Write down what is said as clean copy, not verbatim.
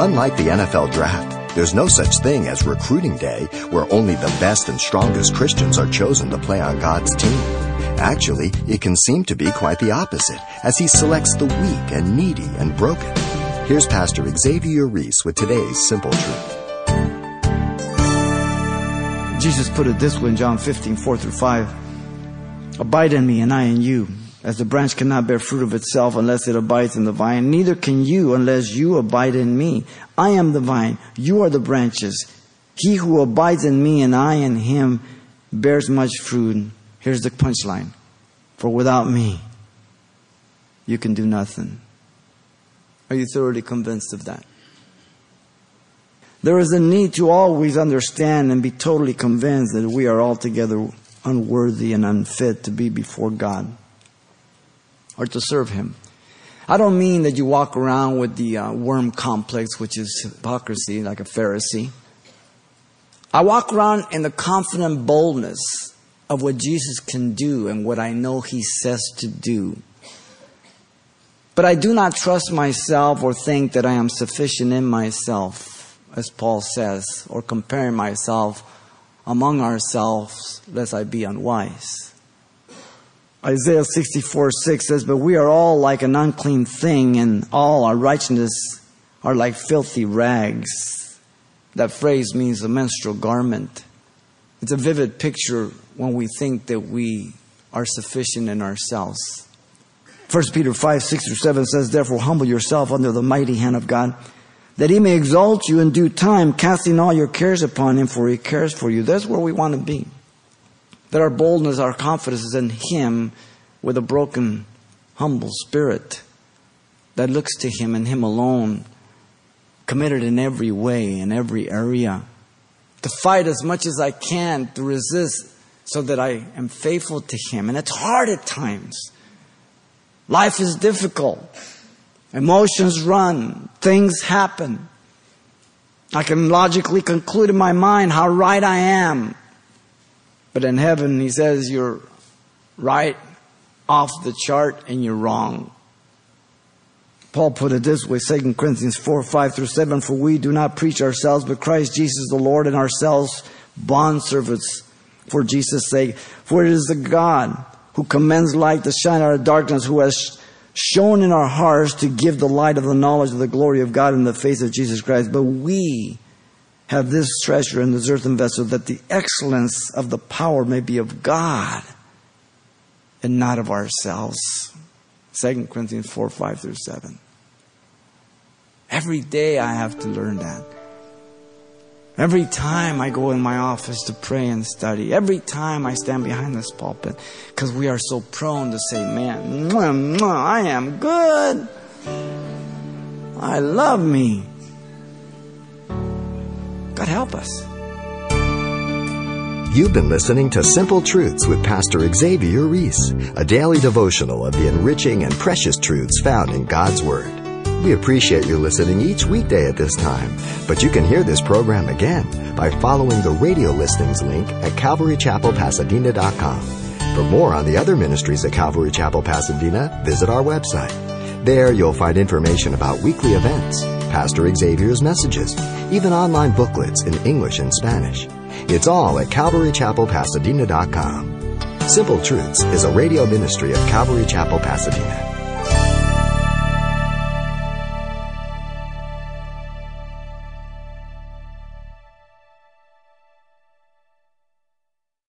Unlike the NFL draft, there's no such thing as recruiting day, where only the best and strongest Christians are chosen to play on God's team. Actually, it can seem to be quite the opposite, as He selects the weak and needy and broken. Here's Pastor Xavier Reese with today's simple truth. Jesus put it this way in John 15, 4-5. Abide in me and I in you. As the branch cannot bear fruit of itself unless it abides in the vine, neither can you unless you abide in me. I am the vine, you are the branches. He who abides in me and I in him bears much fruit. Here's the punchline. For without me, you can do nothing. Are you thoroughly convinced of that? There is a need to always understand and be totally convinced that we are altogether unworthy and unfit to be before God or to serve Him. I don't mean that you walk around with the worm complex, which is hypocrisy, like a Pharisee. I walk around in the confident boldness of what Jesus can do and what I know He says to do. But I do not trust myself or think that I am sufficient in myself, as Paul says, or comparing myself among ourselves, lest I be unwise. Isaiah 64:6 says, but we are all like an unclean thing, and all our righteousness are like filthy rags. That phrase means a menstrual garment. It's a vivid picture when we think that we are sufficient in ourselves. 1 Peter 5:6-7 says, therefore humble yourself under the mighty hand of God, that He may exalt you in due time, casting all your cares upon Him, for He cares for you. That's where we want to be. That our boldness, our confidence is in Him, with a broken, humble spirit that looks to Him and Him alone, committed in every way, in every area. To fight as much as I can, to resist, so that I am faithful to Him. And it's hard at times. Life is difficult. Emotions run. Things happen. I can logically conclude in my mind how right I am. But in heaven, He says, you're right off the chart and you're wrong. Paul put it this way, 2 Corinthians 4:5-7, for we do not preach ourselves, but Christ Jesus the Lord, and ourselves bondservants for Jesus' sake. For it is the God who commands light to shine out of darkness, who has shown in our hearts to give the light of the knowledge of the glory of God in the face of Jesus Christ. But we have this treasure in this earthen vessel, that the excellence of the power may be of God and not of ourselves. 2 Corinthians 4:5-7. Every day I have to learn that. Every time I go in my office to pray and study. Every time I stand behind this pulpit. Because we are so prone to say, man, mwah, mwah, I am good. I love me. God help us. You've been listening to Simple Truths with Pastor Xavier Reese, a daily devotional of the enriching and precious truths found in God's Word. We appreciate you listening each weekday at this time, but you can hear this program again by following the radio listings link at CalvaryChapelPasadena.com. For more on the other ministries at Calvary Chapel Pasadena, visit our website. There you'll find information about weekly events, Pastor Xavier's messages, even online booklets in English and Spanish. It's all at CalvaryChapelPasadena.com. Simple Truths is a radio ministry of Calvary Chapel Pasadena.